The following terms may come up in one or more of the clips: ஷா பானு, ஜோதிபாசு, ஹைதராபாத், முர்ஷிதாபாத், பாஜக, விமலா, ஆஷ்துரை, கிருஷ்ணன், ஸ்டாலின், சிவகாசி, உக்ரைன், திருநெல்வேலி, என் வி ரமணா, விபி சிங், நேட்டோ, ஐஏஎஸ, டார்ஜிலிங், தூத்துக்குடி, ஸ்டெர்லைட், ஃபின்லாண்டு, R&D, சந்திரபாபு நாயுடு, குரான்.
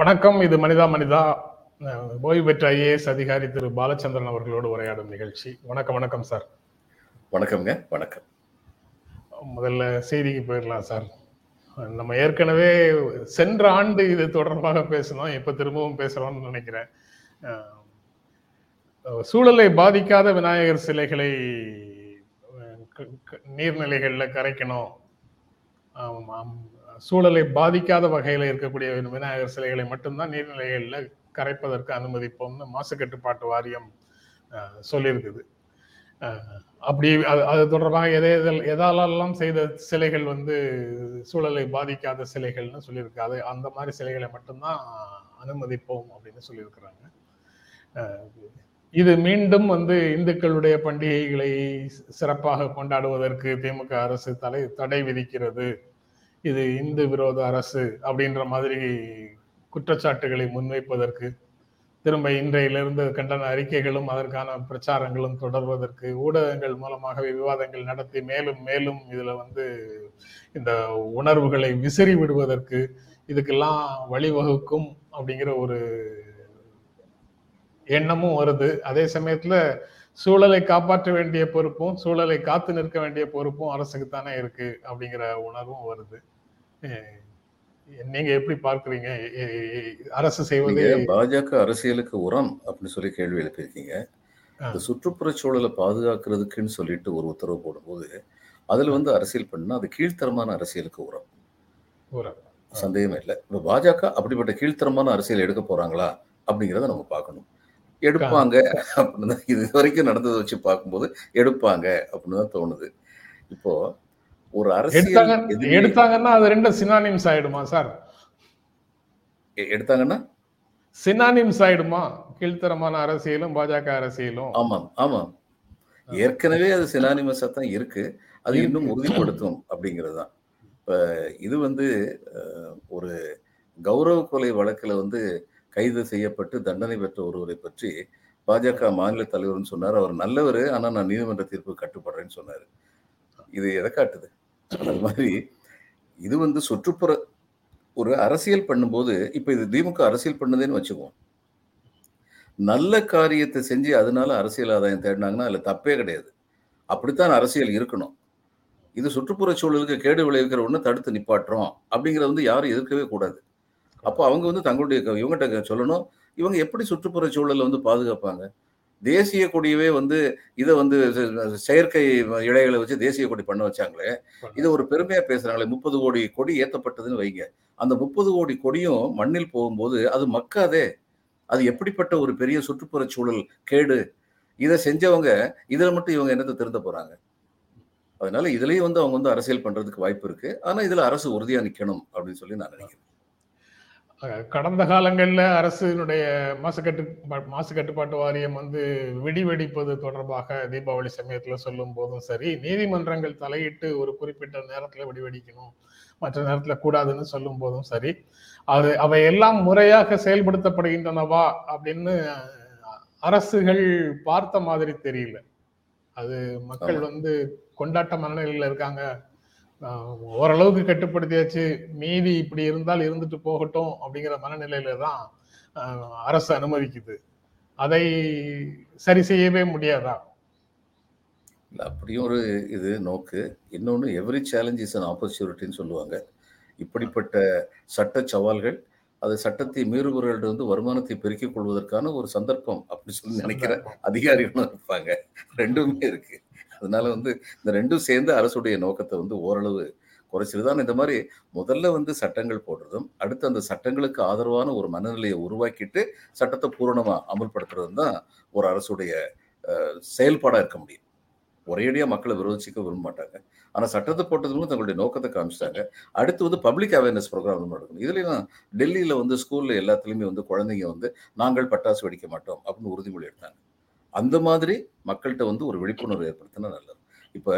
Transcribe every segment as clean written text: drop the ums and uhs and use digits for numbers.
வணக்கம். இது மனிதா மனிதா. ஓய்வு பெற்ற ஐஏஎஸ் அதிகாரி திரு பாலச்சந்திரன் அவர்களோடு உரையாடும் நிகழ்ச்சி. வணக்கம் சார். வணக்கம்ங்க. வணக்கம். முதல்ல செய்திக்கு போயிடலாம் சார். நம்ம ஏற்கனவே சென்ற ஆண்டு இது தொடர்பாக பேசணும், இப்ப திரும்பவும் பேசுறோம்னு நினைக்கிறேன். சூழலை பாதிக்காத விநாயகர் சிலைகளை நீர்நிலைகள்ல கரைக்கணும், சூழலை பாதிக்காத வகையில் இருக்கக்கூடிய விநாயகர் சிலைகளை மட்டும்தான் நீர்நிலைகளில் கரைப்பதற்கு அனுமதிப்போம்னு மாசு கட்டுப்பாட்டு வாரியம் சொல்லியிருக்குது. அப்படி அது தொடர்பாக எதாலெல்லாம் செய்த சிலைகள் சூழலை பாதிக்காத சிலைகள்னு சொல்லியிருக்கு. அது அந்த மாதிரி சிலைகளை மட்டும்தான் அனுமதிப்போம் அப்படின்னு சொல்லியிருக்கிறாங்க. இது மீண்டும் இந்துக்களுடைய பண்டிகைகளை சிறப்பாக கொண்டாடுவதற்கு திமுக அரசு தடை விதிக்கிறது, இது இந்து விரோத அரசு அப்படின்ற மாதிரி குற்றச்சாட்டுகளை முன்வைப்பதற்கு, திரும்ப இன்றையிலிருந்து கண்டன அறிக்கைகளும் அதற்கான பிரச்சாரங்களும் தொடர்வதற்கு, ஊடகங்கள் மூலமாகவே விவாதங்கள் நடத்தி மேலும் மேலும் இதுல இந்த உணர்வுகளை விசிறி விடுவதற்கு இதுக்கெல்லாம் வழிவகுக்கும் அப்படிங்கிற ஒரு எண்ணமும் வருது. அதே சமயத்துல சூழலை காப்பாற்ற வேண்டிய பொறுப்பும் சூழலை காத்து நிற்க வேண்டிய பொறுப்பும் அரசுக்குத்தானே இருக்கு அப்படிங்கிற உணர்வும் வருது. நீங்க எப்படி பார்க்குறீங்க அரசு செய்வது? பாஜக அரசியலுக்கு உரம் அப்படின்னு சொல்லி கேள்வி எழுப்பியிருக்கீங்க. இந்த சுற்றுப்புற சூழலை பாதுகாக்கிறதுக்குன்னு சொல்லிட்டு ஒரு உத்தரவு போடும்போது அதுல அரசியல் பண்ணா அது கீழ்த்தரமான அரசியலுக்கு உரம், சந்தேகமே இல்லை. இப்போ பாஜக அப்படிப்பட்ட கீழ்த்தரமான அரசியல் எடுக்க போறாங்களா அப்படிங்கிறத நம்ம பார்க்கணும். எடுப்பாங்க அப்படின்னு தான் இது வரைக்கும் நடந்ததை வச்சு பார்க்கும்போது எடுப்பாங்க அப்படின்னு தான் தோணுது. இப்போ ஒரு அரசியல் எடுத்தாங்கன்னா அது ரெண்டும் சினானிம்ஸ் ஆயிடுமா சார்? எடுத்தாங்கன்னா சினானிம்ஸ் ஆயிடுமா கீழ்த்தரமான அரசியலும் பாஜக அரசியலும்? ஆமாம் ஆமாம், ஏற்கனவே அது சினானிமஸா தான் இருக்கு. அது இன்னும் உறுதிப்படுத்தும் அப்படிங்கிறது தான். இப்போ இது ஒரு கௌரவ கொலை வழக்கில் கைது செய்யப்பட்டு தண்டனை பெற்ற ஒருவரை பற்றி பாஜக மாநில தலைவர்னு சொன்னார். அவர் நல்லவர், ஆனால் நான் நீதிமன்ற தீர்ப்பு கட்டுப்படுறேன்னு சொன்னார். இது எதை காட்டுது? அது மாதிரி இது சுற்றுப்புற ஒரு அரசியல் பண்ணும்போது, இப்போ இது திமுக அரசியல் பண்ணுதுன்னு வச்சுக்குவோம். நல்ல காரியத்தை செஞ்சு அதனால அரசியல் ஆதாயம் தேடினாங்கன்னா அதில் தப்பே கிடையாது. அப்படித்தான் அரசியல் இருக்கணும். இது சுற்றுப்புற சூழலுக்கு கேடு விளைவிக்கிற ஒன்று தடுத்து நிப்பாட்டுறோம் அப்படிங்கிறத யாரும் எதிர்க்கவே கூடாது. அப்போ அவங்க தங்களுடைய இவங்ககிட்ட சொல்லணும், இவங்க எப்படி சுற்றுப்புற சூழலை பாதுகாப்பாங்க. தேசிய கொடியவே இதை செயற்கை இழைகளை வச்சு தேசிய கொடி பண்ண வச்சாங்களே, இதை ஒரு பெருமையா பேசுறாங்களே. 30 கோடி ஏற்றப்பட்டதுன்னு வைங்க, அந்த 30 கோடி மண்ணில் போகும்போது அது மக்காதே. அது எப்படிப்பட்ட ஒரு பெரிய சுற்றுப்புற சூழல் கேடு. இதை செஞ்சவங்க இதில் மட்டும் இவங்க என்னத்தை திருந்த போறாங்க? அதனால இதுலயும் அவங்க அரசியல் பண்றதுக்கு வாய்ப்பு இருக்கு. ஆனா இதுல அரசு உறுதியா நிக்கணும் அப்படின்னு சொல்லி நான் நினைக்கிறேன். கடந்த காலங்களில் அரசினுடைய மாசு கட்டுப்பாட்டு வாரியம் வெடிவெடிப்பது தொடர்பாக தீபாவளி சமயத்தில் சொல்லும் போதும் சரி, நீதிமன்றங்கள் தலையிட்டு ஒரு குறிப்பிட்ட நேரத்தில் வெடிவெடிக்கணும் மற்ற நேரத்தில் கூடாதுன்னு சொல்லும் போதும் சரி, அவை எல்லாம் முறையாக செயல்படுத்தப்படுகின்றனவா அப்படின்னு அரசுகள் பார்த்த மாதிரி தெரியல. அது மக்கள் கொண்டாட்ட மனநிலையில் இருக்காங்க, ஓரளவுக்கு கட்டுப்படுத்தியாச்சு, மீதி இப்படி இருந்தால் இருந்துட்டு போகட்டும் அப்படிங்கிற மனநிலையில தான் அரசு அனுமதிக்குது. அதை சரி செய்யவே முடியாதா? அப்படியும் ஒரு இது நோக்கு. இன்னொன்று, எவ்ரி சேலஞ்ச் இஸ் அன் ஆப்பர்ச்சுனிட்டின்னு சொல்லுவாங்க. இப்படிப்பட்ட சட்ட சவால்கள் அது சட்டத்தை மீறுபவர்கள்ட்ட வருமானத்தை பெருக்கிக் கொள்வதற்கான ஒரு சந்தர்ப்பம் அப்படின்னு சொல்லி நினைக்கிற அதிகாரிகளும் இருப்பாங்க. ரெண்டுமே இருக்கு. அதனால இந்த ரெண்டும் சேர்ந்து அரசுடைய நோக்கத்தை ஓரளவு குறைச்சிருதான். இந்த மாதிரி முதல்ல சட்டங்கள் போடுறதும், அடுத்து அந்த சட்டங்களுக்கு ஆதரவான ஒரு மனநிலையை உருவாக்கிட்டு சட்டத்தை பூரணமா அமல்படுத்துறதும் தான் ஒரு அரசுடைய செயல்பாடா இருக்க முடியும். ஒரேடியா மக்களை விரோதிச்சிக்க விரும்ப மாட்டாங்க. ஆனா சட்டத்தை போட்டதுக்கு தங்களுடைய நோக்கத்தை காமிச்சிட்டாங்க. அடுத்து பப்ளிக் அவேர்னஸ் ப்ரோக்ராம் நடக்கணும். இதுலயும் டெல்லியில ஸ்கூல்ல எல்லாத்துலயுமே குழந்தைங்க நாங்கள் பட்டாசு வெடிக்க மாட்டோம் அப்படின்னு உறுதிமொழி எடுத்தாங்க. அந்த மாதிரி மக்கள்கிட்ட ஒரு விழிப்புணர்வு ஏற்படுத்தினா நல்லது. இப்போ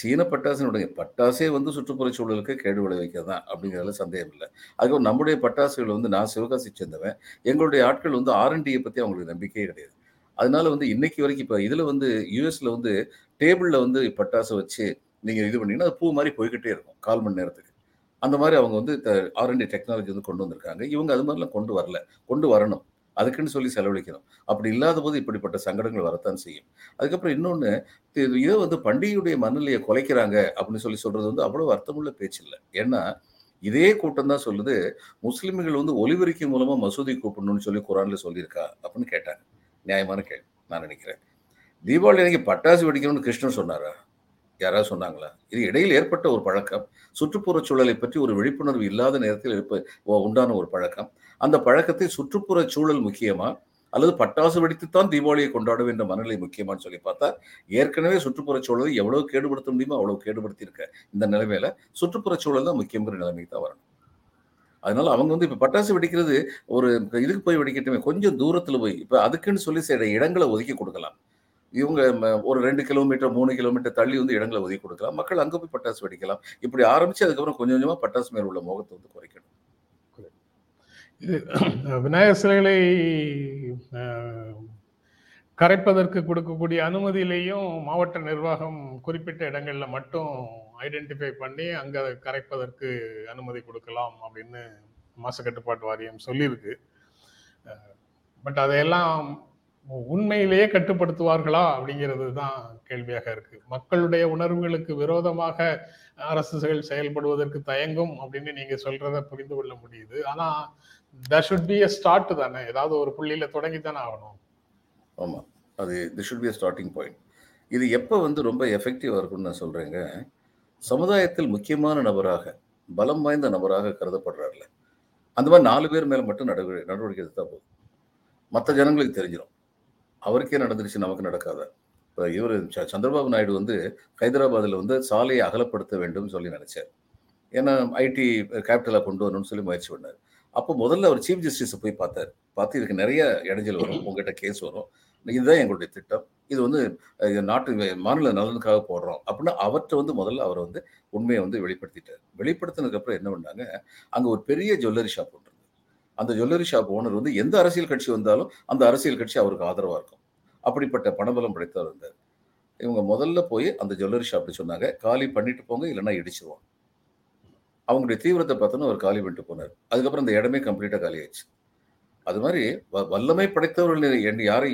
சீன பட்டாசுனுடைய பட்டாசே சுற்றுப்புற சூழலுக்கு கேடு விளைவிக்கிறதான் அப்படிங்கிறதுல சந்தேகம் இல்லை. அதுக்கப்புறம் நம்முடைய பட்டாசுகள் நான் சிவகாசி சேர்ந்தவன், எங்களுடைய ஆட்கள் R&Dயை பற்றி அவங்களுக்கு நம்பிக்கையே கிடையாது. அதனால இன்னைக்கு வரைக்கும் இப்போ இதில் US டேபிளில் பட்டாசு வச்சு நீங்கள் இது பண்ணிங்கன்னா அது பூ மாதிரி போய்கிட்டே இருக்கும். 1/4 மணி நேரத்துக்கு அந்த மாதிரி அவங்க வந்து R&D டெக்னாலஜி வந்து கொண்டு வந்திருக்காங்க. இவங்க அது மாதிரிலாம் கொண்டு வரல, கொண்டு வரணும், அதுக்குன்னு சொல்லி செலவழிக்கணும். அப்படி இல்லாத போது இப்படிப்பட்ட சங்கடங்கள் வரத்தான் செய்யும். அதுக்கப்புறம் இன்னொன்று, இதை வந்து பண்டிகையுடைய மனநிலையை குலைக்கிறாங்க அப்படின்னு சொல்லி சொல்கிறது வந்து அவ்வளோ அர்த்தமுள்ள பேச்சு இல்லை. ஏன்னா இதே கூட்டம் தான் சொல்லுது, முஸ்லிம்கள் வந்து ஒலிபெருக்கி மூலமாக மசூதி கூப்பிடணும்னு சொல்லி குரானில் சொல்லியிருக்கா அப்படின்னு கேட்டாங்க. நியாயமான கேள்வி நான் நினைக்கிறேன். தீபாவளி அன்றைக்கி பட்டாசு வெடிக்கணும்னு கிருஷ்ணன் சொன்னாரா? யாராவது சொன்னாங்களா? இது இடையில் ஏற்பட்ட ஒரு பழக்கம், சுற்றுப்புற சூழலை பற்றி ஒரு விழிப்புணர்வு இல்லாத நேரத்தில் உண்டான ஒரு பழக்கம். அந்த பழக்கத்தை சுற்றுப்புற சூழல் முக்கியமா அல்லது பட்டாசு வெடித்துத்தான் தீபாவளியை கொண்டாடும் என்ற மனநிலை முக்கியமானு சொல்லி பார்த்தா, ஏற்கனவே சுற்றுப்புற சூழலை எவ்வளோ கேடுபடுத்த முடியுமோ அவ்வளோ கேடுபடுத்தியிருக்க இந்த நிலைமையில சுற்றுப்புற சூழல் தான் முக்கியங்கிற நிலைமைக்கு தான் வரணும். அதனால அவங்க வந்து இப்போ பட்டாசு வெடிக்கிறது ஒரு இதுக்கு போய் வெடிக்கட்டுமே, கொஞ்சம் தூரத்தில் போய் இப்போ அதுக்குன்னு சொல்லி சில இடங்களை ஒதுக்கி கொடுக்கலாம். இவங்க ஒரு 2 கிலோமீட்டர் 3 கிலோமீட்டர் தள்ளி வந்து இடங்களை ஒதுக்கி கொடுக்கலாம், மக்கள் அங்கே போய் பட்டாசு வெடிக்கலாம். இப்படி ஆரம்பித்து அதுக்கப்புறம் கொஞ்சம் கொஞ்சமாக பட்டாசு மேல் உள்ள மோகத்தை வந்து குறைக்கணும். இது விநாயகர் சிலைகளை கரைப்பதற்கு கொடுக்கக்கூடிய அனுமதியிலையும் மாவட்ட நிர்வாகம் குறிப்பிட்ட இடங்களில் மட்டும் ஐடென்டிஃபை பண்ணி அங்கே கரைப்பதற்கு அனுமதி கொடுக்கலாம் அப்படின்னு மாசுக்கட்டுப்பாட்டு வாரியம் சொல்லியிருக்கு. பட் அதையெல்லாம் உண்மையிலேயே கட்டுப்படுத்துவார்களா அப்படிங்கிறது தான் கேள்வியாக இருக்கு. மக்களுடைய உணர்வுகளுக்கு விரோதமாக அரசுகள் செயல்படுவதற்கு தயங்கும் அப்படின்னு நீங்க சொல்றத புரிந்து கொள்ள முடியுது. ஆனா there should be a start தானே, ஏதாவது ஒரு புள்ளியில தொடங்கி தானே ஆகணும். ஆமா, அது there should be a starting point. இது எப்ப வந்து ரொம்ப எஃபெக்டிவா இருக்கும்னு நான் சொல்றேங்க, சமுதாயத்தில் முக்கியமான நபராக பலம் வாய்ந்த நபராக கருதப்படுறாருல, அந்த மாதிரி 4 பேர் மேல மட்டும் நடவடிக்கை எடுத்தா போதும். மற்ற ஜனங்களுக்கு தெரிஞ்சிடும் அவருக்கே நடந்துருச்சு, நமக்கு நடக்காத. இப்போ இவர் சந்திரபாபு நாயுடு வந்து ஹைதராபாத்தில் வந்து சாலையை அகலப்படுத்த வேண்டும் சொல்லி நினைச்சார். ஏன்னா ஐடி கேபிட்டலாக கொண்டு வரணும்னு சொல்லி முயற்சி பண்ணார். அப்போ முதல்ல அவர் சீஃப் ஜஸ்டிஸை போய் பார்த்தார். பார்த்து இதுக்கு நிறைய இடைஞ்சல் வரும், உங்ககிட்ட கேஸ் வரும், இதுதான் எங்களுடைய திட்டம், இது வந்து நாட்டு மாநில நலனுக்காக போடுறோம் அப்படின்னு அவற்றை வந்து முதல்ல அவர் வந்து உண்மையை வந்து வெளிப்படுத்திட்டார். வெளிப்படுத்தினதுக்கப்புறம் என்ன பண்ணாங்க, அங்கே ஒரு பெரிய ஜுவல்லரி ஷாப் ஒன்று, அந்த ஜுவல்லரி ஷாப் ஓனர் வந்து எந்த அரசியல் கட்சி வந்தாலும் அந்த அரசியல் கட்சி அவருக்கு ஆதரவாக இருக்கும், அப்படிப்பட்ட பணபலம் படைத்தவர் இருந்தார். இவங்க முதல்ல போய் அந்த ஜுவல்லரி ஷாப்னு சொன்னாங்க, காலி பண்ணிட்டு போங்க இல்லைன்னா இடிச்சிருவோம். அவங்களுடைய தீவிரத்தை பார்த்தோன்னா அவர் காலி பண்ணிட்டு போனார். அதுக்கப்புறம் அந்த இடமே கம்ப்ளீட்டாக காலி ஆயிடுச்சு. அது மாதிரி வல்லமை படைத்தவர்கள் யாரை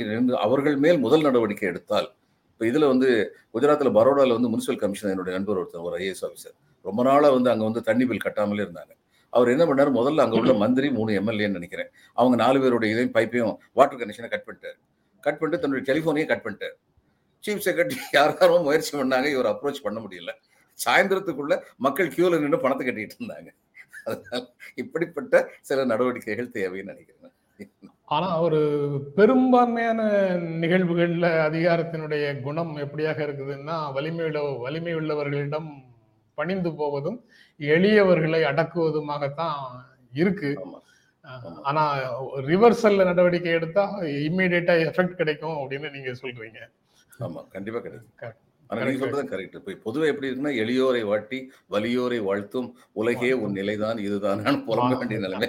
அவர்கள் மேல் முதல் நடவடிக்கை எடுத்தால், இப்போ இதில் வந்து குஜராத்தில் பரோடாவில் வந்து முனிசிபல் கமிஷனர் என்னுடைய நண்பர் ஒருத்தர், ஒரு IAS ஆஃபீஸர், ரொம்ப நாளாக வந்து அங்கே வந்து தண்ணி பில் கட்டாமலே இருந்தாங்க. அவர் என்ன பண்ணார், முதல்ல அங்கே உள்ள மந்திரி 3 MLAன்னு நினைக்கிறேன், அவங்க 4 பேருடைய இதையும் பைப்பையும் வாட்டர் கனெக்ஷனை கட் பண்ணிட்டு தன்னுடைய டெலிஃபோனையும் கட் பண்ணிட்டார். சீஃப் செக்ரட்டரி யாரும் முயற்சி பண்ணாங்க, இவர் அப்ரோச் பண்ண முடியல. சாயந்தரத்துக்குள்ள மக்கள் கியூவில் நின்று பணத்தை கட்டிக்கிட்டு இருந்தாங்க. அதனால இப்படிப்பட்ட சில நடவடிக்கைகள் தேவைன்னு நினைக்கிறேன். ஆனா ஒரு பெரும்பான்மையான நிகழ்வுகள்ல அதிகாரத்தினுடைய குணம் எப்படியாக இருக்குதுன்னா, வலிமை உள்ளவர்களிடம் பணிந்து போவதும் எளியவர்களை அடக்குவதுமாகத்தான் இருக்கு. ஆனா ரிவர்சல்ல நடவடிக்கை எடுத்தா இம்மிடியேட்டா எஃபெக்ட் கிடைக்கும் அப்படின்னு நீங்க சொல்றீங்க. ஆமா, கண்டிப்பா கிடைக்கும். ஆனா நீங்க சொல்றது கரெக்ட். இப்போ பொதுவே எப்படி இருக்குன்னா, எளியோரை வாட்டி வலியோரை வாழ்த்தும் உலகே உன் நிலைதான் இதுதான் புலம்ப வேண்டிய நிலைமை.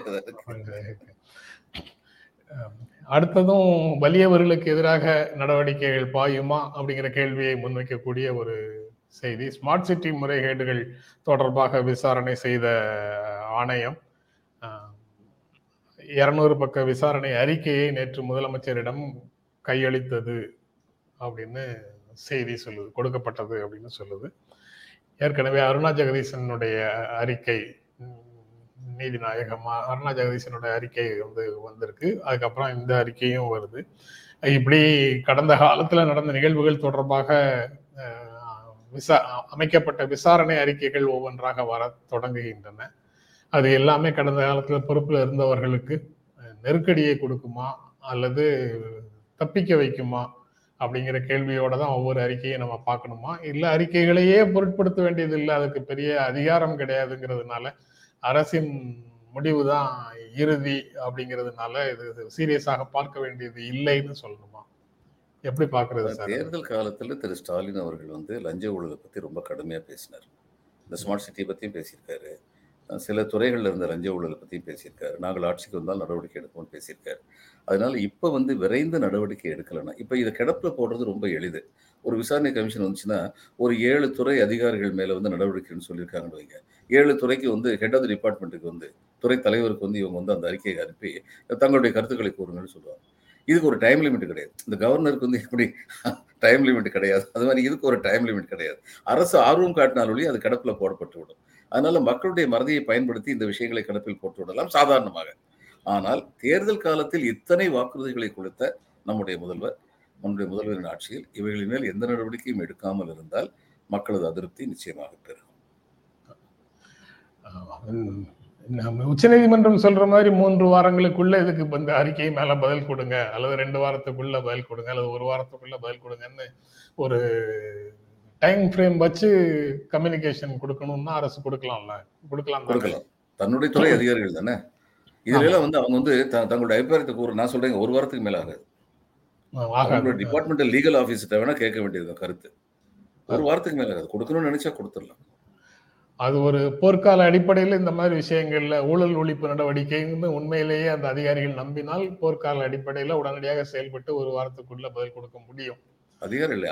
அடுத்ததும் வலியவர்களுக்கு எதிராக நடவடிக்கைகள் பாயுமா அப்படிங்கிற கேள்வியை முன்வைக்கக்கூடிய ஒரு செய்தி. ஸ்மார்ட் சிட்டி முறைகேடுகள் தொடர்பாக விசாரணை செய்த ஆணையம் 200 பக்க விசாரணை அறிக்கையை நேற்று முதலமைச்சரிடம் கையளித்தது அப்படின்னு செய்தி சொல்லுது, கொடுக்கப்பட்டது அப்படின்னு சொல்லுது. ஏற்கனவே அருணா ஜெகதீசனுடைய அறிக்கை வந்திருக்கு, அதுக்கப்புறம் இந்த அறிக்கையும் வருது. இப்படி கடந்த காலத்தில் நடந்த நிகழ்வுகள் தொடர்பாக அமைக்கப்பட்ட விசாரணை அறிக்கைகள் ஒவ்வொன்றாக வர தொடங்குகின்றன. அது எல்லாமே கடந்த காலத்தில் பொறுப்பில் இருந்தவர்களுக்கு நெருக்கடியை கொடுக்குமா அல்லது தப்பிக்க வைக்குமா அப்படிங்கிற கேள்வியோட தான் ஒவ்வொரு அறிக்கையும் நம்ம பார்க்கணுமா, இல்லை அறிக்கைகளையே பொருட்படுத்த வேண்டியது இல்லை, அதுக்கு பெரிய அதிகாரம் கிடையாதுங்கிறதுனால அரசின் முடிவு தான் இறுதி அப்படிங்கிறதுனால இது சீரியஸாக பார்க்க வேண்டியது இல்லைன்னு சொல்லணுமா, எப்படி பார்க்குறது? தேர்தல் காலத்தில் திரு ஸ்டாலின் அவர்கள் வந்து லஞ்ச ஊழலை பற்றி ரொம்ப கடுமையாக பேசினார். இந்த ஸ்மார்ட் சிட்டியை பற்றியும் பேசியிருக்காரு, சில துறைகளில் இருந்த லஞ்ச ஊழலை பற்றியும் பேசியிருக்காரு. நாங்கள் ஆட்சிக்கு வந்தால் நடவடிக்கை எடுப்போம்னு பேசியிருக்காரு. அதனால் இப்போ விரைந்து நடவடிக்கை எடுக்கலைன்னா இப்போ இதை கிடப்பில் போடுறது ரொம்ப எளிது. ஒரு விசாரணை கமிஷன் வந்துச்சுன்னா ஒரு 7 துறை அதிகாரிகள் மேலே நடவடிக்கைன்னு சொல்லியிருக்காங்கன்னு வைங்க. 7 துறைக்கு ஹெட் ஆஃப் த டிபார்ட்மெண்ட்டுக்கு துறை தலைவருக்கு இவங்க அந்த அறிக்கையை அனுப்பி தங்களுடைய கருத்துக்களை கூறுங்கன்னு சொல்லுவாங்க. இதுக்கு ஒரு டைம் லிமிட் கிடையாது. இந்த கவர்னருக்கு எப்படி டைம் லிமிட் கிடையாது, அது மாதிரி இதுக்கு ஒரு டைம் லிமிட் கிடையாது. அரசு ஆர்வம் காட்டினாலொழிய அது கிடப்பில் போடப்பட்டு விடும். அதனால மக்களுடைய மறதியை பயன்படுத்தி இந்த விஷயங்களை கிடப்பில் போட்டு விடலாம் சாதாரணமாக. ஆனால் தேர்தல் காலத்தில் இத்தனை வாக்குறுதிகளை கொடுத்த நம்முடைய முதல்வரின் ஆட்சியில் இவைகளின் மேல் எந்த நடவடிக்கையும் எடுக்காமல் இருந்தால் மக்களது அதிருப்தி நிச்சயமாக பெறும். உச்சநீதிமன்றம் சொல்ற மாதிரி 3 வாரங்களுக்குள்ள இதுக்கு இந்த அறிக்கை மேல பதில் கொடுங்க, அல்லது 2 வாரத்துக்குள்ள பதில் கொடுங்க, அல்லது 1 வாரத்துக்குள்ள பதில் கொடுங்கன்னு ஒரு டைம் ஃப்ரேம் வச்சு கம்யூனிகேஷன் கொடுக்கணும்னா அரசு கொடுக்கலாம். தன்னுடைய துறை அதிகாரிகள் தானே இதுல அவங்க தங்களுடைய அபிப்பிராயத்தை கூற நான் சொல்றேன். 1 வாரத்துக்கு மேல ஆகாது. டிபார்ட்மெண்டல் லீகல் ஆபீஸ்கிட்ட வேணா கேட்க வேண்டியது கருத்து. 1 வாரத்துக்கு மேல ஆகாது. கொடுக்கணும்னு நினைச்சா கொடுத்துடலாம். அது ஒரு போர்க்கால அடிப்படையில் இந்த மாதிரி விஷயங்கள்ல ஊழல் ஒழிப்பு நடவடிக்கைன்னு உண்மையிலேயே அந்த அதிகாரிகள் நம்பினால் போர்க்கால அடிப்படையில் உடனடியாக செயல்பட்டு 1 வாரத்துக்குள்ள பதில் கொடுக்க முடியும். அதிகாரிகள்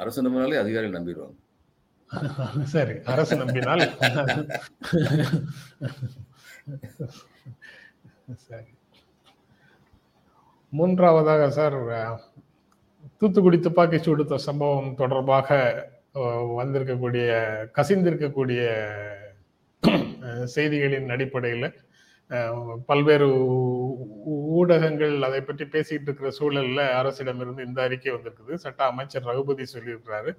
அரசு நம்பினாலே அதிகாரிகள் நம்பிடுவாங்க. சரி, அரசு நம்பினால் சரி. 3வது சார், தூத்துக்குடி துப்பாக்கிச்சூடு சம்பவம் தொடர்பாக வந்திருக்கக்கூடிய கசிந்திருக்கக்கூடிய செய்திகளின் அடிப்படையில் பல்வேறு ஊடகங்கள் அதை பற்றி பேசிக்கிட்டு இருக்கிற சூழலில் அரசிடமிருந்து இந்த அறிக்கை வந்திருக்குது. சட்ட அமைச்சர் ரகுபதி சொல்லியிருக்கிறாரு.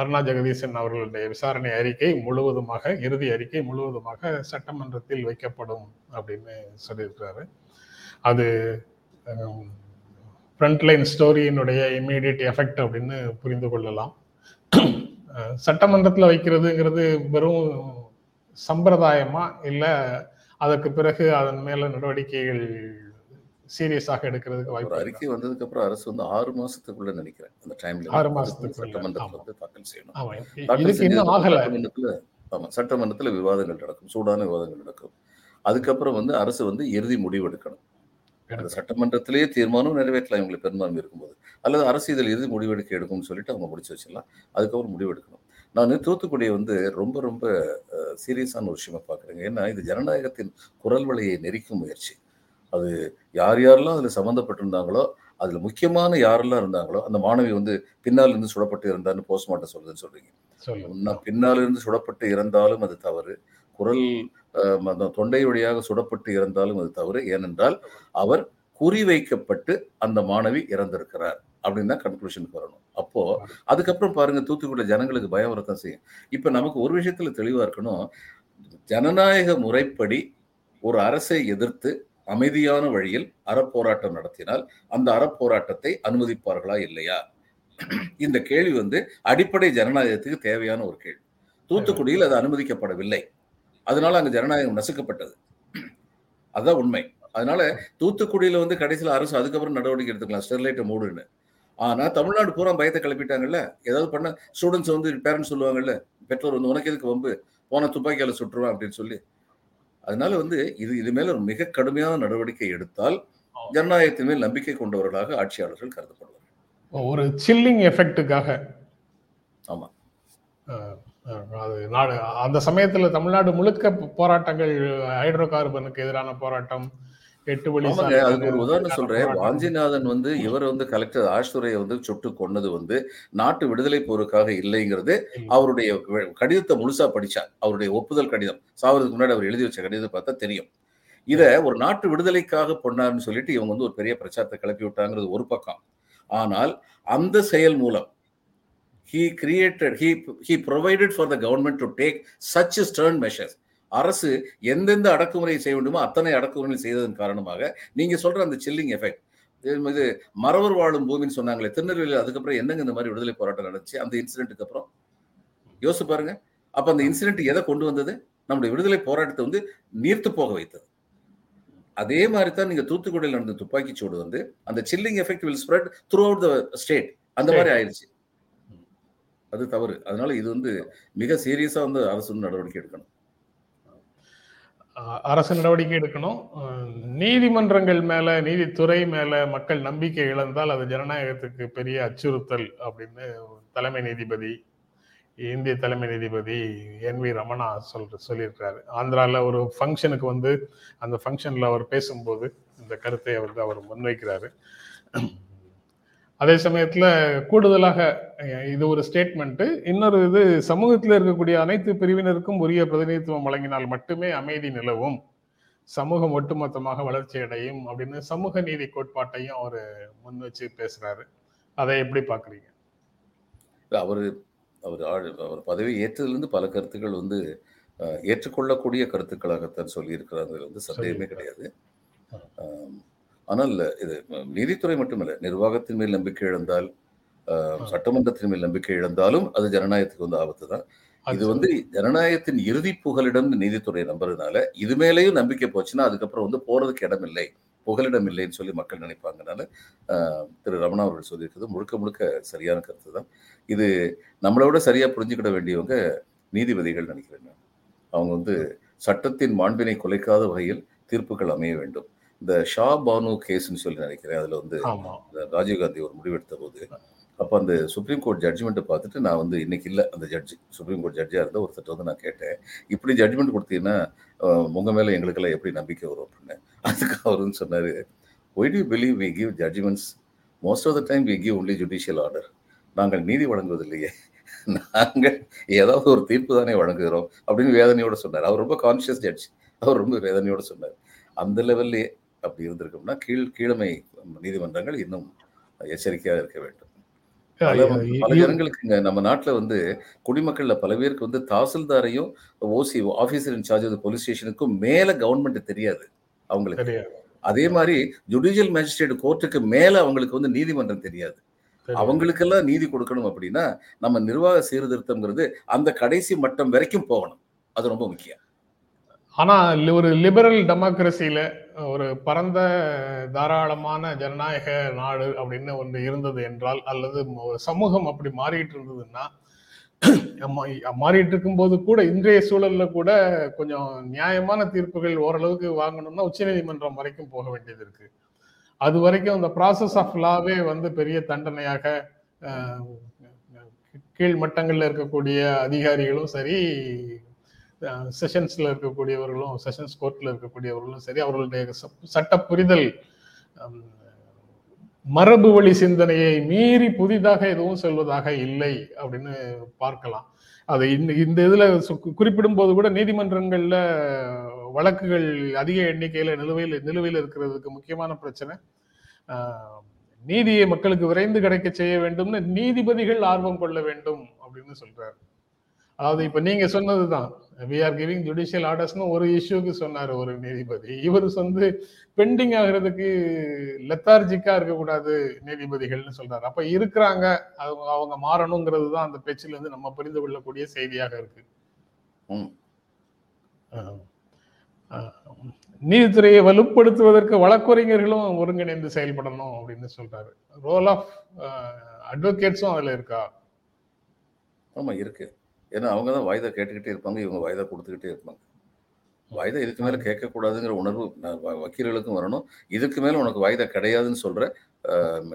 அருணா ஜெகதீசன் அவர்களுடைய விசாரணை அறிக்கை முழுவதுமாக, இறுதி அறிக்கை முழுவதுமாக சட்டமன்றத்தில் வைக்கப்படும் அப்படின்னு சொல்லியிருக்கிறாரு. அது ஃப்ரண்ட்லைன் ஸ்டோரியினுடைய இம்மீடியட் எஃபெக்ட் அப்படின்னு புரிந்து கொள்ளலாம். சட்டமன்றத்தில் வைக்கிறதுங்கிறது வெறும் சம்பிரதாயமா, இல்லை அதற்கு பிறகு அதன் மேல நடவடிக்கைகள் சீரியஸாக எடுக்கிறதுக்கு வாய்ப்பு? அறிக்கை வந்ததுக்கு அப்புறம் அரசு 6 மாசத்துக்குள்ள நினைக்கிறேன் அந்த டைம்ல 6 மாசத்துக்குள்ள சட்டமன்றத்தில் தாக்கல் செய்யணும். சட்டமன்றத்தில் விவாதங்கள் நடக்கும், சூடான விவாதங்கள் நடக்கும். அதுக்கப்புறம் அரசு இறுதி முடிவு எடுக்கணும். சட்டமன்றத்திலேயே தீர்மானம் நிறைவேற்றலாம் இவங்களுக்கு பெரும்பான்மை இருக்கும்போது, அல்லது அரசு இதில் இறுதி முடிவெடுக்க எடுக்கும்னு சொல்லிட்டு அவங்க முடிச்சு வச்சிடலாம். அதுக்கப்புறம் முடிவெடுக்கணும். நான் தூத்துக்குடியை ரொம்ப ரொம்ப சீரியஸான ஒரு விஷயமா பார்க்குறேங்க. ஏன்னா இது ஜனநாயகத்தின் குரல் வலையை நெரிக்கும் முயற்சி. அது யாரெல்லாம் அதில் சம்மந்தப்பட்டிருந்தாங்களோ, அதில் முக்கியமான யாரெல்லாம் இருந்தாங்களோ, அந்த மாணவி பின்னால் இருந்து சுடப்பட்டு இருந்தான்னு போஸ்ட்மார்ட்டம் சொல்லுதுன்னு சொல்றீங்க. பின்னால் இருந்து சுடப்பட்டு இருந்தாலும் அது தவறு, குரல் தொண்டை வழியாக சுடப்பட்டு இருந்தாலும் அது தவறு. ஏனென்றால் அவர் குறிவைக்கப்பட்டு அந்த மாணவி இறந்திருக்கிறார் அப்படின்னு தான் கன்க்ளூஷனுக்கு வரணும். அப்போ அதுக்கப்புறம் பாருங்க, தூத்துக்குடியில் ஜனங்களுக்கு பயம் வரத்தான் செய்யும். இப்போ நமக்கு ஒரு விஷயத்துல தெளிவா இருக்கணும். ஜனநாயக முறைப்படி ஒரு அரசை எதிர்த்து அமைதியான வழியில் அறப்போராட்டம் நடத்தினால் அந்த அறப்போராட்டத்தை அனுமதிப்பார்களா இல்லையா? இந்த கேள்வி அடிப்படை ஜனநாயகத்துக்கு தேவையான ஒரு கேள்வி. தூத்துக்குடியில் அது அனுமதிக்கப்படவில்லை. அதனால அங்கே ஜனநாயகம் நசுக்கப்பட்டது. அதுதான் உண்மை. அதனால தூத்துக்குடியில் கடைசியில் அரசு அதுக்கப்புறம் நடவடிக்கை எடுத்துக்கலாம், ஸ்டெர்லைட்டை மூடுன்னு. ஆனால் தமிழ்நாடு பூரா பயத்தை கிளப்பிட்டாங்கல்ல. ஏதாவது பண்ண ஸ்டூடெண்ட்ஸ் பேரண்ட்ஸ் சொல்லுவாங்கல்ல, பெற்றோர் உனக்கு எதுக்கு வம்பு, போன துப்பாக்கியால் சுற்றுவேன் அப்படின்னு சொல்லி. அதனால இது மேல ஒரு மிக கடுமையான நடவடிக்கை எடுத்தால் ஜனநாயகத்தின் மேல் நம்பிக்கை கொண்டவர்களாக ஆட்சியாளர்கள் கருதப்படுவார்கள். ஒரு சில்லிங் எஃபெக்டுக்காக. ஆமா, அது நாடு அந்த சமயத்தில் தமிழ்நாடு முழுக்க போராட்டங்கள், ஹைட்ரோ கார்பனுக்கு எதிரான போராட்டம், 8 வழி. அதுக்கு ஒரு உதாரணம் சொல்றேன். வாஞ்சிநாதன் இவர் கலெக்டர் ஆஷ்துரையை சுட்டு கொன்னது நாட்டு விடுதலை போருக்காக இல்லைங்கிறது அவருடைய கடிதத்தை முழுசா படிச்சார். அவருடைய ஒப்புதல் கடிதம், சாவதுக்கு முன்னாடி அவர் எழுதி வச்ச கடிதத்தை பார்த்தா தெரியும். இத ஒரு நாட்டு விடுதலைக்காக பண்ணாருன்னு சொல்லிட்டு இவங்க ஒரு பெரிய பிரச்சாரத்தை கிளப்பி விட்டாங்கிறது ஒரு பக்கம். ஆனால் அந்த செயல் மூலம் he provided for the government to take such stern measures. அரசு எந்தெந்த அடக்குமுறையை செய்ய வேண்டுமோ அத்தனை அடக்குமுறை செய்ததன் காரணமாக நீங்க சொல்ற அந்த சில்லிங் எஃபெக்ட். இது மறவர் வாழும் பூமின்னு சொன்னாங்களே திருநெல்வேலியில், அதுக்கப்புறம் என்னங்க இந்த மாதிரி விடுதலை போராட்டம் நடந்துச்சு. அந்த இன்சிடென்ட்டுக்கு அப்புறம் யோசிச்சு பாருங்க. அப்ப அந்த இன்சிடென்ட் எதை கொண்டு வந்தது? நம்முடைய விடுதலை போராட்டத்தை நீர்த்து போக வைத்தது. அதே மாதிரி தான் நீங்க தூத்துக்குடியில் நடந்த துப்பாக்கிச்சூடு அந்த chilling effect will spread throughout the state. அந்த மாதிரி ஆயிடுச்சு. அது தவறு. அதனால இது மிக சீரியஸா அரசு நடவடிக்கை எடுக்கணும், அரசு நடவடிக்கை எடுக்கணும். நீதிமன்றங்கள் மேல, நீதித்துறை மேல மக்கள் நம்பிக்கை இழந்தால் அது ஜனநாயகத்துக்கு பெரிய அச்சுறுத்தல் அப்படின்னு தலைமை நீதிபதி, இந்திய தலைமை நீதிபதி என் வி ரமணா சொல்லியிருக்கிறாரு. ஆந்திரால ஒரு ஃபங்க்ஷனுக்கு அந்த ஃபங்க்ஷன்ல அவர் பேசும்போது இந்த கருத்தை அவர் முன்வைக்கிறாரு. அதே சமயத்துல கூடுதலாக இது ஒரு ஸ்டேட்மெண்ட், இன்னொரு இது சமூகத்தில் இருக்கக்கூடிய அனைத்து பிரிவினருக்கும் உரிய பிரதிநிதித்துவம் வழங்கினால் மட்டுமே அமைதி நிலவும், சமூகம் ஒட்டுமொத்தமாக வளர்ச்சி அடையும் அப்படின்னு சமூக நீதி கோட்பாட்டையும் அவர் முன் வச்சு பேசுறாரு. அதை எப்படி பாக்குறீங்க? அவர் பதவி ஏற்றதிலிருந்து பல கருத்துக்கள் ஏற்றுக்கொள்ளக்கூடிய கருத்துக்களாகத்தான் சொல்லியிருக்கிறார், அதில் சந்தேகமே கிடையாது. ஆனால் இது நீதித்துறை மட்டுமல்ல, நிர்வாகத்தின் மேல் நம்பிக்கை இழந்தால், சட்டமன்றத்தின் மேல் நம்பிக்கை இழந்தாலும் அது ஜனநாயகத்துக்கு ஆபத்து தான். இது ஜனநாயகத்தின் இறுதி புகலிடம் நீதித்துறையை நம்புறதுனால இது மேலேயும் நம்பிக்கை போச்சுன்னா அதுக்கப்புறம் போறதுக்கு இடம் இல்லை, புகலிடம் இல்லைன்னு சொல்லி மக்கள் நினைப்பாங்கனால திரு ரமணா அவர்கள் சொல்லியிருக்கிறது முழுக்க முழுக்க சரியான கருத்து தான். இது நம்மளோட சரியா புரிஞ்சுக்கிட வேண்டியவங்க நீதிபதிகள் நினைக்கிறாங்க. அவங்க சட்டத்தின் மாண்பினை குலைக்காத வகையில் தீர்ப்புகள் அமைய வேண்டும். இந்த ஷா பானு கேஸ்ன்னு சொல்லி நினைக்கிறேன், அதில் ராஜீவ் காந்தி ஒரு முடிவெடுத்த போது அப்போ அந்த சுப்ரீம் கோர்ட் ஜட்ஜ்மெண்ட்டை பார்த்துட்டு நான் இன்னைக்கு இல்லை, அந்த ஜட்ஜு சுப்ரீம் கோர்ட் ஜட்ஜாக இருந்தால் ஒருத்தர் நான் கேட்டேன், இப்படி ஜட்ஜ்மெண்ட் கொடுத்தீங்கன்னா உங்கள் மேலே எங்களுக்கெல்லாம் எப்படி நம்பிக்கை வரும் அப்படின்னு. அதுக்கு அவருன்னு சொன்னார், why to believe we give judgements, most of the time we give only judicial order. நாங்கள் நீதி வழங்குவது இல்லையே, நாங்கள் ஏதாவது ஒரு தீர்ப்பு தானே வழங்குகிறோம் அப்படின்னு வேதனையோடு சொன்னார். அவர் ரொம்ப கான்ஷியஸ் ஜட்ஜ், அவர் ரொம்ப வேதனையோடு சொன்னார். அந்த லெவல்லே அப்படி இருந்திருக்கோம்னா கீழமை நீதிமன்றங்கள் இன்னும் எச்சரிக்கையாக இருக்க வேண்டும். பல இடங்களுக்கு நம்ம நாட்டுல குடிமக்கள்ல பல பேருக்கு தாசில்தாரையும் OC officer in charge of police ஸ்டேஷனுக்கும் மேல கவர்மெண்ட் தெரியாது அவங்களுக்கு. அதே மாதிரி ஜுடிஷியல் மேஜிஸ்ட்ரேட் கோர்ட்டுக்கு மேல அவங்களுக்கு நீதிமன்றம் தெரியாது. அவங்களுக்கெல்லாம் நீதி கொடுக்கணும் அப்படின்னா நம்ம நிர்வாக சீர்திருத்தம்ங்கிறது அந்த கடைசி மட்டம் வரைக்கும் போகணும், அது ரொம்ப முக்கியம். ஆனா ஒரு லிபரல் டெமோக்ரஸியில, ஒரு பரந்த தாராளமான ஜனநாயக நாடு அப்படின்னு இருந்தது என்றால், அல்லது சமூகம் அப்படி மாறிட்டு இருந்ததுன்னா, மாறிட்டு இருக்கும் போது கூட இன்றைய சூழல்ல கூட கொஞ்சம் நியாயமான தீர்ப்புகள் ஓரளவுக்கு வாங்கணும்னா உச்ச நீதிமன்றம் வரைக்கும் போக வேண்டியது இருக்கு. அது வரைக்கும் அந்த ப்ராசஸ் ஆஃப் லாவே பெரிய தண்டனையாக கீழ் மட்டங்கள்ல இருக்கக்கூடிய அதிகாரிகளும் சரி, செஷன்ஸ்ல இருக்கக்கூடியவர்களும், செஷன்ஸ் கோர்ட்ல இருக்கக்கூடியவர்களும் சரி, அவர்களுடைய சட்ட புரிதல், மரபு வழி சிந்தனையை மீறி புதிதாக எதுவும் சொல்வதாக இல்லை அப்படின்னு பார்க்கலாம். அது இந்த இதுல குறிப்பிடும் போது கூட நீதிமன்றங்கள்ல வழக்குகள் அதிக எண்ணிக்கையில நிலுவையில் இருக்கிறதுக்கு முக்கியமான பிரச்சனை நீதியை மக்களுக்கு விரைந்து கிடைக்க செய்ய வேண்டும்னு நீதிபதிகள் ஆர்வம் கொள்ள வேண்டும் அப்படின்னு சொல்றாரு. அதாவது இப்ப நீங்க சொன்னதுதான், we are giving judicial orders னு ஒரு இஷ்யூக்கு சொன்னார் ஒரு நீதிபதி. இவர் பெண்டிங் ஆகிறதுக்கு லெத்தார்ஜிக்கா இருக்கக்கூடாது நீதிபதிகள்னு சொல்றாரு. அப்ப இருக்கிறாங்க, அவங்க மாறணுங்கிறது தான் அந்த பேச்சில நம்ம புரிந்து கொள்ளக்கூடிய செய்தியாக இருக்கு. நீதித்துறையை வலுப்படுத்துவதற்கு வழக்கறிஞர்களும் ஒருங்கிணைந்து செயல்படணும் அப்படின்னு சொல்றாரு. ரோல் ஆஃப் அட்வொகேட்ஸும் அதுல இருக்கா? ஆமா இருக்கு. ஏன்னா அவங்க தான் வாய்தா கேட்டுக்கிட்டே இருப்பாங்க, இவங்க வாய்தா கொடுத்துக்கிட்டே இருப்பாங்க. வாய்தா இதுக்கு மேலே கேட்கக்கூடாதுங்கிற உணர்வு வக்கீல்களுக்கும் வரணும். இதுக்கு மேலே உனக்கு வாய்தா கிடையாதுன்னு சொல்கிற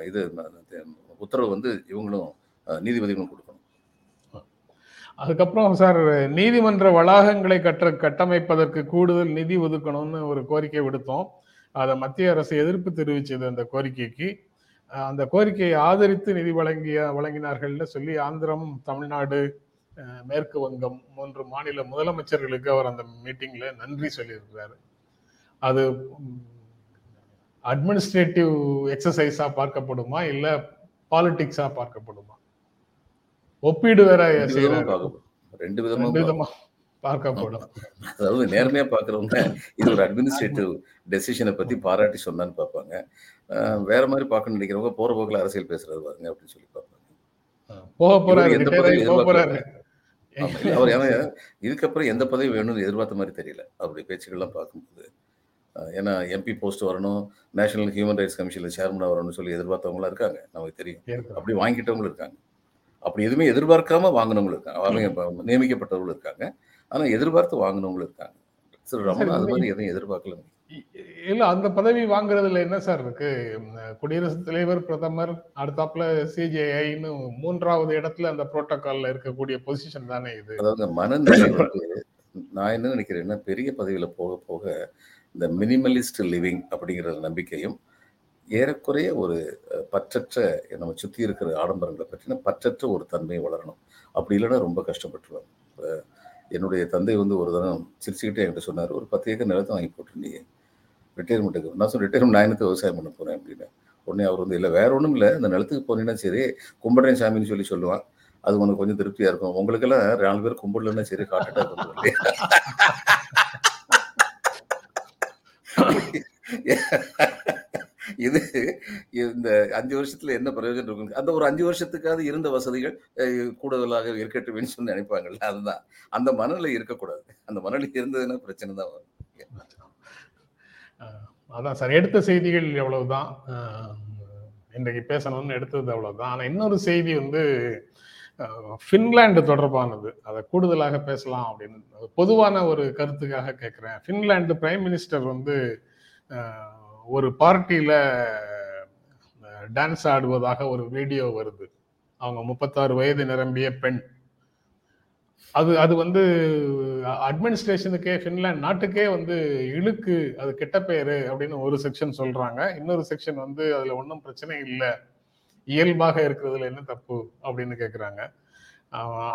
இது உத்தரவு இவங்களும் நீதிபதிகளும் கொடுக்கணும். அதுக்கப்புறம் சார், நீதிமன்ற வளாகங்களை கட்டமைப்பதற்கு கூடுதல் நிதி ஒதுக்கணும்னு ஒரு கோரிக்கை விடுத்தோம். அதை மத்திய அரசு எதிர்ப்பு தெரிவிச்சது. அந்த கோரிக்கைக்கு, அந்த கோரிக்கையை ஆதரித்து நிதி வழங்கினார்கள்னு சொல்லி ஆந்திரம், தமிழ்நாடு, மேற்கு வங்கம் 3 மாநில முதலமைச்சர்களுக்கு அவர் அந்த மீட்டிங்ல நன்றி சொல்லியிருக்கிறாரு. அது அட்மினிஸ்ட்ரேட்டிவ் எக்ஸசைஸா பார்க்கப்படுமா இல்ல பாலிடிக்ஸா பார்க்கப்படுமா? ஒப்பீடு வேற ரெண்டு விதமா பார்க்கப்படும். அதாவது நேர்மையா பாக்குறவங்க இது ஒரு அட்மினிஸ்ட்ரேட்டிவ் டெசிஷனை பத்தி பாராட்டி சொன்னான்னு பார்ப்பாங்க. வேற மாதிரி பார்க்கணும்னு நினைக்கிறவங்க போற போக்குல அரசியல் பேசுறது பாருங்க அப்படின்னு சொல்லி பார்ப்பாங்க. இதுக்கப்புறம் எந்த பதவி வேணும்னு எதிர்பார்த்த மாதிரி தெரியல அப்படி பேச்சுக்கள்லாம் பார்க்கும்போது. ஏன்னா எம்பி போஸ்ட் வரணும், நேஷனல் ஹியூமன் ரைட்ஸ் கமிஷன்ல சேர்மனா வரணும்னு சொல்லி எதிர்பார்த்தவங்களா இருக்காங்க, நமக்கு தெரியும். அப்படி வாங்கிட்டவங்களும் இருக்காங்க. அப்படி எதுவுமே எதிர்பார்க்காம வாங்கினவங்களும் இருக்காங்க, அவங்க நியமிக்கப்பட்டவர்களும் இருக்காங்க. ஆனா எதிர்பார்த்து வாங்கினவங்களும் இருக்காங்க. சார் ரமணா அது மாதிரி எதையும் எதிர்பார்க்கல இல்ல. அந்த பதவி வாங்குறதுல என்ன சார் இருக்கு? குடியரசுத் தலைவர், பிரதமர், அடுத்தாப்புல சிஜேஐன்னு மூன்றாவது இடத்துல அந்த புரோட்டோகால்ல இருக்கக்கூடிய பொசிஷன் தானே இது. அதாவது மனநிலை வந்து நான் என்ன நினைக்கிறேன்னா, பெரிய பதவியில போக போக இந்த மினிமலிஸ்ட் லிவிங் அப்படிங்கிற நம்பிக்கையும் ஏறக்குறைய ஒரு பற்றற்ற நம்ம சுற்றி இருக்கிற ஆடம்பரங்களை பற்றின பற்றற்ற ஒரு தன்மையை வளரணும். அப்படி இல்லைன்னா ரொம்ப கஷ்டப்பட்டுருவாங்க. இப்போ என்னுடைய தந்தை வந்து ஒரு தினம் சிரிச்சுக்கிட்டே என்கிட்ட சொன்னார், ஒரு 10 ஏக்கர் நிலத்தை வாங்கி போட்டுருந்தீங்க ரிட்டையர்மெண்ட்டுக்கு. நான் சொன்னேன், ரிட்டையர்மெண்ட் நான் எனக்கு விவசாயம் பண்ண போகிறேன் அப்படின்னு. உடனே அவர் வந்து, இல்லை வேற ஒன்றும் இல்லை, இந்த நிலத்துக்கு போனீங்கன்னா சரி கும்பிட்றேன் சாமின்னு சொல்லி சொல்லுவான், அது உனக்கு கொஞ்சம் திருப்தியாக இருக்கும். உங்களுக்கெல்லாம் 4 பேர் கும்பிடலன்னா சரி ஹார்ட் அட்டாக் வந்து இது இந்த 5 வருஷத்துல என்ன பிரயோஜனம் இருக்கு? அந்த ஒரு 5 வருஷத்துக்காவது இருந்த வசதிகள் கூடுதலாக இருக்கட்டும்னு சொல்லி நினைப்பாங்கல்ல, அதுதான். அந்த மனநிலை இருக்கக்கூடாது. அந்த மனநிலை இருந்ததுன்னா பிரச்சனை தான் வரும். அதான் சார், எடுத்த செய்திகள் எவ்வளவுதான், இன்றைக்கு பேசணும்னு எடுத்தது அவ்வளவுதான். ஆனா இன்னொரு செய்தி வந்து ஃபின்லாண்டு தொடர்பானது, அதை கூடுதலாக பேசலாம் அப்படின்னு பொதுவான ஒரு கருத்துக்காக கேட்குறேன். ஃபின்லாண்டு பிரைம் மினிஸ்டர் வந்து ஒரு பார்ட்டியில் டான்ஸ் ஆடுவதாக ஒரு வீடியோ வருது. அவங்க 36 வயது நிரம்பிய பெண். அது வந்து அட்மினிஸ்ட்ரேஷனுக்கே, ஃபின்லாந்து நாட்டுக்கே வந்து இழுக்கு, அது கெட்ட பேர் அப்படின்னு ஒரு செக்ஷன் சொல்கிறாங்க. இன்னொரு செக்ஷன் வந்து அதில் ஒன்றும் பிரச்சனை இல்லை, இயல்பாக இருக்கிறதுல என்ன தப்பு அப்படின்னு கேட்குறாங்க.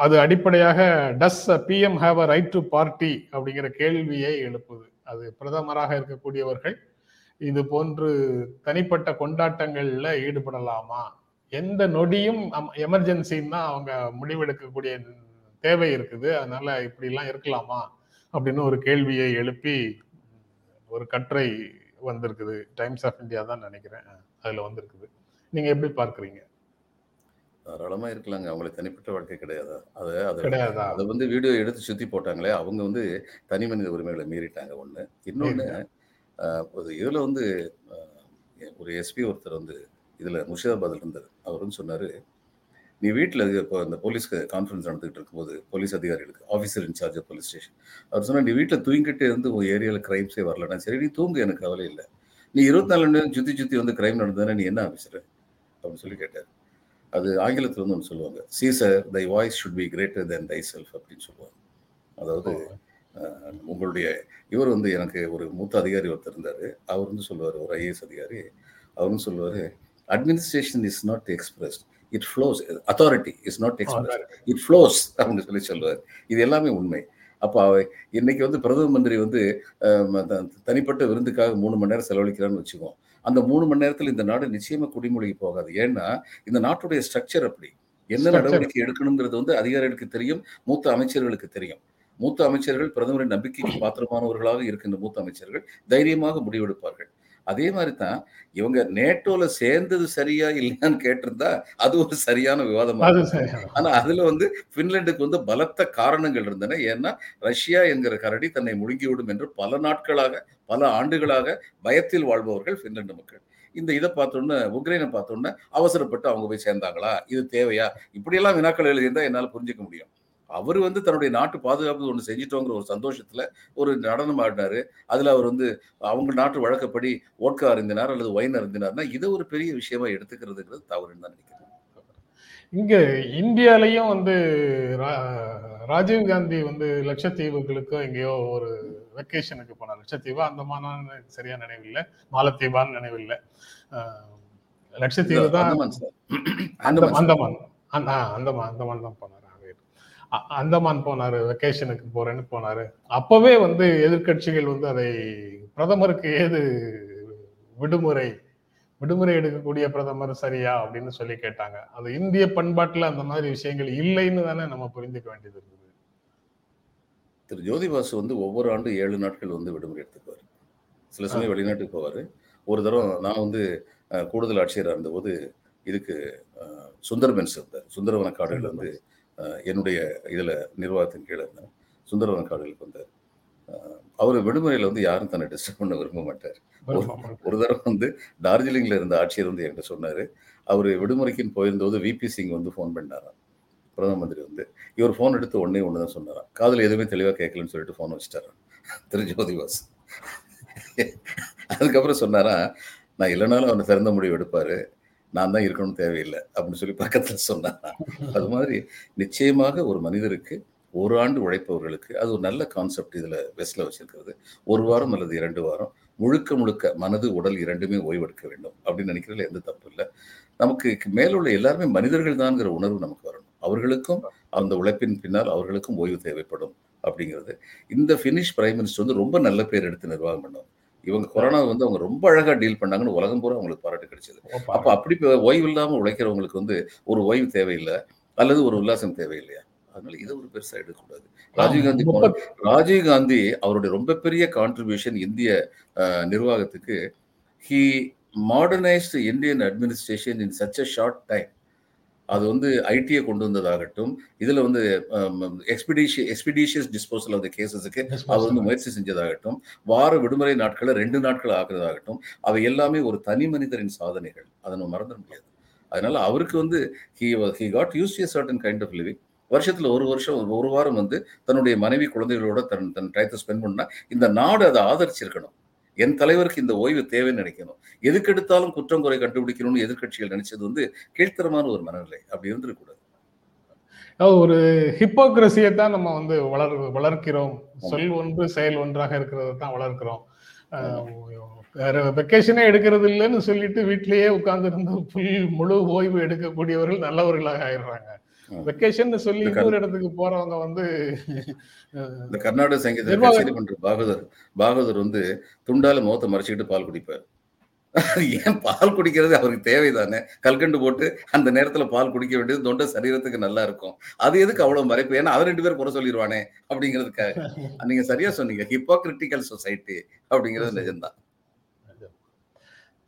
அது அடிப்படையாக does PM have a right to party அப்படிங்கிற கேள்வியை எழுப்புது. அது பிரதமராக இருக்கக்கூடியவர்கள் இது போன்று தனிப்பட்ட கொண்டாட்டங்களில் ஈடுபடலாமா? எந்த நொடியும் எமர்ஜென்சின்னா அவங்க முடிவெடுக்கக்கூடிய தேவை இருக்குது, அதனால இப்படிலாம் இருக்கலாமா அப்படின்னு ஒரு கேள்வியை எழுப்பி ஒரு கட்டுரை வந்திருக்குது. டைம்ஸ் ஆஃப் இந்தியா தான் நினைக்கிறேன் அதில் வந்திருக்குது. நீங்கள் எப்படி பார்க்குறீங்க? தாராளமாக இருக்கலாங்க, அவங்களுக்கு தனிப்பட்ட வாழ்க்கை கிடையாதா? அதை வந்து வீடியோ எடுத்து சுற்றி போட்டாங்களே, அவங்க வந்து தனி மனித உரிமைகளை மீறிட்டாங்க ஒன்று. இன்னொன்று, இதில் வந்து ஒரு எஸ்பி ஒருத்தர் வந்து இதில் முர்ஷிதாபாதில் இருந்தார். அவர் வந்து சொன்னார், நீ வீட்டில் இப்போ அந்த போலீஸ் கான்ஃபரன்ஸ் நடந்துகிட்டு இருக்கும்போது போலீஸ் அதிகாரிகளுக்கு, officer in charge of police station, அவர் சொன்னால், நீ வீட்டில் தூங்கிக்கிட்டே இருந்து உங்கள் ஏரியாவில் கிரைம்ஸே வரலன்னா சரி நீ தூங்கு, எனக்கு கவலை இல்லை. நீ 24 மணி நேரம் சுற்றி வந்து கிரைம் நடந்ததுன்னா நீ என்ன ஆஃபீஸர் அப்படின்னு சொல்லி கேட்டார். அது ஆங்கிலத்தில் வந்து ஒன்று சொல்லுவாங்க, Caesar thy voice should be greater than thyself அப்படின்னு சொல்லுவாங்க. அதாவது உங்களுடைய இவர் வந்து, எனக்கு ஒரு மூத்த அதிகாரி ஒருத்தர் இருந்தார். அவர் வந்து சொல்லுவார், ஒரு ஐஏஎஸ் அதிகாரி, அவர் வந்து சொல்லுவார், administration is not expressed, it flows, authority is not expressed, it flows அப்படின்னு சொல்லி சொல்லுவார். இது எல்லாமே உண்மை. அப்போ இன்னைக்கு வந்து பிரதம மந்திரி வந்து தனிப்பட்ட விருந்துக்காக 3 மணி நேரம் செலவழிக்கிறான்னு வச்சுக்கோம். அந்த 3 மணி நேரத்தில் இந்த நாடு நிச்சயமாக குடிமொழிக்கு போகாது. ஏன்னா இந்த நாட்டுடைய ஸ்ட்ரக்சர் அப்படி, என்ன நடவடிக்கை எடுக்கணுங்கிறது வந்து அதிகாரிகளுக்கு தெரியும், மூத்த அமைச்சர்களுக்கு தெரியும். மூத்த அமைச்சர்கள், பிரதமரின் நம்பிக்கைக்கு பாத்திரமானவர்களாக இருக்கின்ற மூத்த அமைச்சர்கள் தைரியமாக முடிவெடுப்பார்கள். அதே மாதிரி தான் இவங்க நேட்டோல சேர்ந்தது சரியா இல்லையான்னு கேட்டிருந்தா அது ஒரு சரியான விவாதமா இருக்கும். ஆனா அதுல வந்து பின்லாண்டுக்கு வந்து பலத்த காரணங்கள் இருந்தன. ஏன்னா ரஷ்யா என்கிற கரடி தன்னை முழுங்கிவிடும் என்று பல நாட்களாக, பல ஆண்டுகளாக பயத்தில் வாழ்பவர்கள் பின்லாண்டு மக்கள். இந்த இதை பார்த்தோன்னே, உக்ரைனை பார்த்தோன்னே அவசரப்பட்டு அவங்க போய் சேர்ந்தாங்களா, இது தேவையா, இப்படியெல்லாம் வினாக்கள் எழுதியிருந்தா என்னால் புரிஞ்சுக்க முடியும். அவர் வந்து தன்னுடைய நாட்டு பாதுகாப்பு ஒன்று செஞ்சிட்டோங்கிற ஒரு சந்தோஷத்தில் ஒரு நடனம் ஆடினார். அதில் அவர் வந்து அவங்க நாட்டு வழக்கப்படி ஓட்கா அருந்தினார் அல்லது ஒயின் அருந்தினார்னா இதை ஒரு பெரிய விஷயமா எடுத்துக்கிறதுங்கிறது தவறுன்னு தான் நினைக்கிறேன். இங்கே இந்தியாலையும் வந்து ராஜீவ் காந்தி வந்து லட்சத்தீவுகளுக்கும் எங்கேயோ ஒரு வெக்கேஷனுக்கு போனார். லட்சத்தீவா அந்தமானான்னு சரியா நினைவில்லை, மாலத்தீவான்னு நினைவில்லை, லட்சத்தீவு தான், அந்தமான் தான் போனார். அந்தமான் போனாரு, வெக்கேஷனுக்கு போறேன்னு போனாரு. அப்பவே வந்து எதிர்கட்சிகள் வந்து அதை பிரதமருக்கு ஏது விடுமுறை எடுக்கக்கூடிய பிரதமர் சரியா அப்படின்னு சொல்லி கேட்டாங்க. அது இந்திய பண்பாட்டுல அந்த மாதிரி விஷயங்கள் இல்லைன்னு தானே நம்ம புரிந்துக்க வேண்டியது இருக்குது. திரு ஜோதிபாசு வந்து ஒவ்வொரு ஆண்டு 7 நாட்கள் வந்து விடுமுறை எடுத்துக்குவாரு. சில சமயம் வெளிநாட்டுக்கு போவாரு. ஒரு தரம் நான் வந்து கூடுதல் ஆட்சியராக இருந்தபோது இதுக்கு சுந்தரவன காடுகள் வந்து என்னுடைய இதில் நிர்வாகத்தின் கீழே இருந்தேன். சுந்தரவனம் காடுகளுக்கு வந்தார். அவர் விடுமுறையில் வந்து யாரும் தன்னை டிஸ்டர்ப் பண்ண விரும்ப மாட்டார். ஒரு தரம் வந்து டார்ஜிலிங்கில் இருந்த ஆட்சியர் வந்து என்கிட்ட சொன்னார், அவர் விடுமுறைக்குன்னு போயிருந்தபோது விபி சிங் வந்து ஃபோன் பண்ணாராம். பிரதம மந்திரி வந்து இவர் ஃபோன் எடுத்து ஒன்றே ஒன்று தான் சொன்னாரான், காதில் எதுவுமே தெளிவாக கேட்கலன்னு சொல்லிட்டு ஃபோன் வச்சுட்டாரான் திரு ஜோதிபாசு. அதுக்கப்புறம் சொன்னாரான், நான் இல்லைனாலும் அவனை திறந்த முடிவு எடுப்பார், நான் தான் இருக்கணும்னு தேவையில்லை அப்படின்னு சொல்லி பக்கத்தில் சொன்னாரான். அது மாதிரி நிச்சயமாக ஒரு மனிதருக்கு ஒரு ஆண்டு உழைப்பவர்களுக்கு அது ஒரு நல்ல கான்செப்ட் இதில் வெஸ்டில் வச்சுருக்கிறது. ஒரு வாரம் அல்லது 2 வாரம் முழுக்க முழுக்க மனது உடல் இரண்டுமே ஓய்வெடுக்க வேண்டும் அப்படின்னு நினைக்கிறதுல எந்த தப்பு இல்லை. நமக்கு மேலுள்ள எல்லாருமே மனிதர்கள் தான்ங்கிற உணர்வு நமக்கு வரணும். அவர்களுக்கும் அந்த உழைப்பின் பின்னால் அவர்களுக்கும் ஓய்வு தேவைப்படும் அப்படிங்கிறது. இந்த ஃபினிஷ் பிரைம் மினிஸ்டர் வந்து ரொம்ப நல்ல பேர் எடுத்து நிர்வாகம் பண்ணுவாங்க. இவங்க கொரோனாவை வந்து அவங்க ரொம்ப அழகாக டீல் பண்ணாங்கன்னு உலகம் பூரா அவங்களுக்கு பாராட்டு கிடைச்சது. அப்போ அப்படி ஓய்வு இல்லாமல் உழைக்கிறவங்களுக்கு வந்து ஒரு ஓய்வு தேவையில்லை அல்லது ஒரு உல்லாசம் தேவையில்லையா? அதனால இதை ஒரு பெருசாக எடுக்கக்கூடாது. ராஜீவ்காந்தி அவருடைய ரொம்ப பெரிய கான்ட்ரிபியூஷன் இந்திய நிர்வாகத்துக்கு, he modernised Indian administration in such a short time. அது வந்து ஐடியை கொண்டு வந்ததாகட்டும், இதில் வந்து எக்ஸ்பிடிஷியஸ் டிஸ்போசல் ஆஃப் த கேசஸுக்கு அவர் வந்து முயற்சி செஞ்சதாகட்டும், வார விடுமுறை நாட்களை 2 நாட்கள் ஆகிறதாகட்டும், அவை எல்லாமே ஒரு தனி மனிதரின் சாதனைகள். அதை நம்ம மறந்துட முடியாது. அதனால அவருக்கு வந்து he got use to a certain kind of living. வருஷத்துல ஒரு வாரம் வந்து தன்னுடைய மனைவி குழந்தைகளோட தன் டயத்தை ஸ்பெண்ட் பண்ணா இந்த நாடு அதை ஆதரிச்சிருக்கணும். என் தலைவருக்கு இந்த ஓய்வு தேவைன்னு நினைக்கணும். எதுக்கெடுத்தாலும் குற்றம் குறை கண்டுபிடிக்கணும்னு எதிர்கட்சிகள் நினைச்சது வந்து கீழ்த்தரமான ஒரு மனநிலை. அப்படி இருந்துடக்கூடாது. ஒரு ஹிப்போக்ரஸியை தான் நம்ம வந்து வளர்க்கிறோம். சொல் ஒன்று செயல் ஒன்றாக இருக்கிறத தான் வளர்க்கிறோம். வெக்கேஷனே எடுக்கிறது இல்லைன்னு சொல்லிட்டு வீட்டிலேயே உட்கார்ந்து இருந்து முழு ஓய்வு எடுக்கக்கூடியவர்கள் நல்லவர்களாக ஆயிடுறாங்க. வெக்கேஷன் சொல்லி இன்னொரு இடத்துக்கு போறவங்க வந்து இந்த கர்நாடக சங்கீத பாகதூர் வந்து துண்டால முகத்தை மறைச்சிக்கிட்டு பால் குடிப்பார். ஏன் பால் குடிக்கிறது அவருக்கு தேவைதானே? கல்கண்டு போட்டு அந்த நேரத்துல பால் குடிக்க வேண்டியது தொண்டை சரீரத்துக்கு நல்லா இருக்கும். அது எதுக்கு அவ்வளவு மறைப்பு? ஏன்னா அவர் 2 பேர் குறை சொல்லிடுவானே அப்படிங்கிறதுக்காக. நீங்க சரியா சொன்னீங்க, ஹிப்போக்ரிட்டிக்கல் சொசைட்டி அப்படிங்கிறது நிஜம்தான்.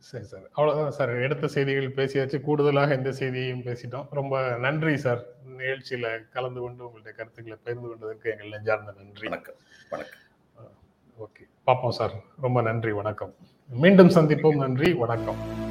சரி சார், அவ்வளோதான் சார். எடுத்த செய்திகள் பேசியாச்சு, கூடுதலாக இந்த செய்தியையும் பேசிட்டோம். ரொம்ப நன்றி சார், நிகழ்ச்சியில் கலந்து கொண்டு உங்களுடைய கருத்துக்களை பகிர்ந்து கொண்டதற்கு எங்கள் நெஞ்சார்ந்த நன்றி. வணக்கம். வணக்கம். ஓகே, பார்ப்போம் சார். ரொம்ப நன்றி. வணக்கம். மீண்டும் சந்திப்போம். நன்றி. வணக்கம்.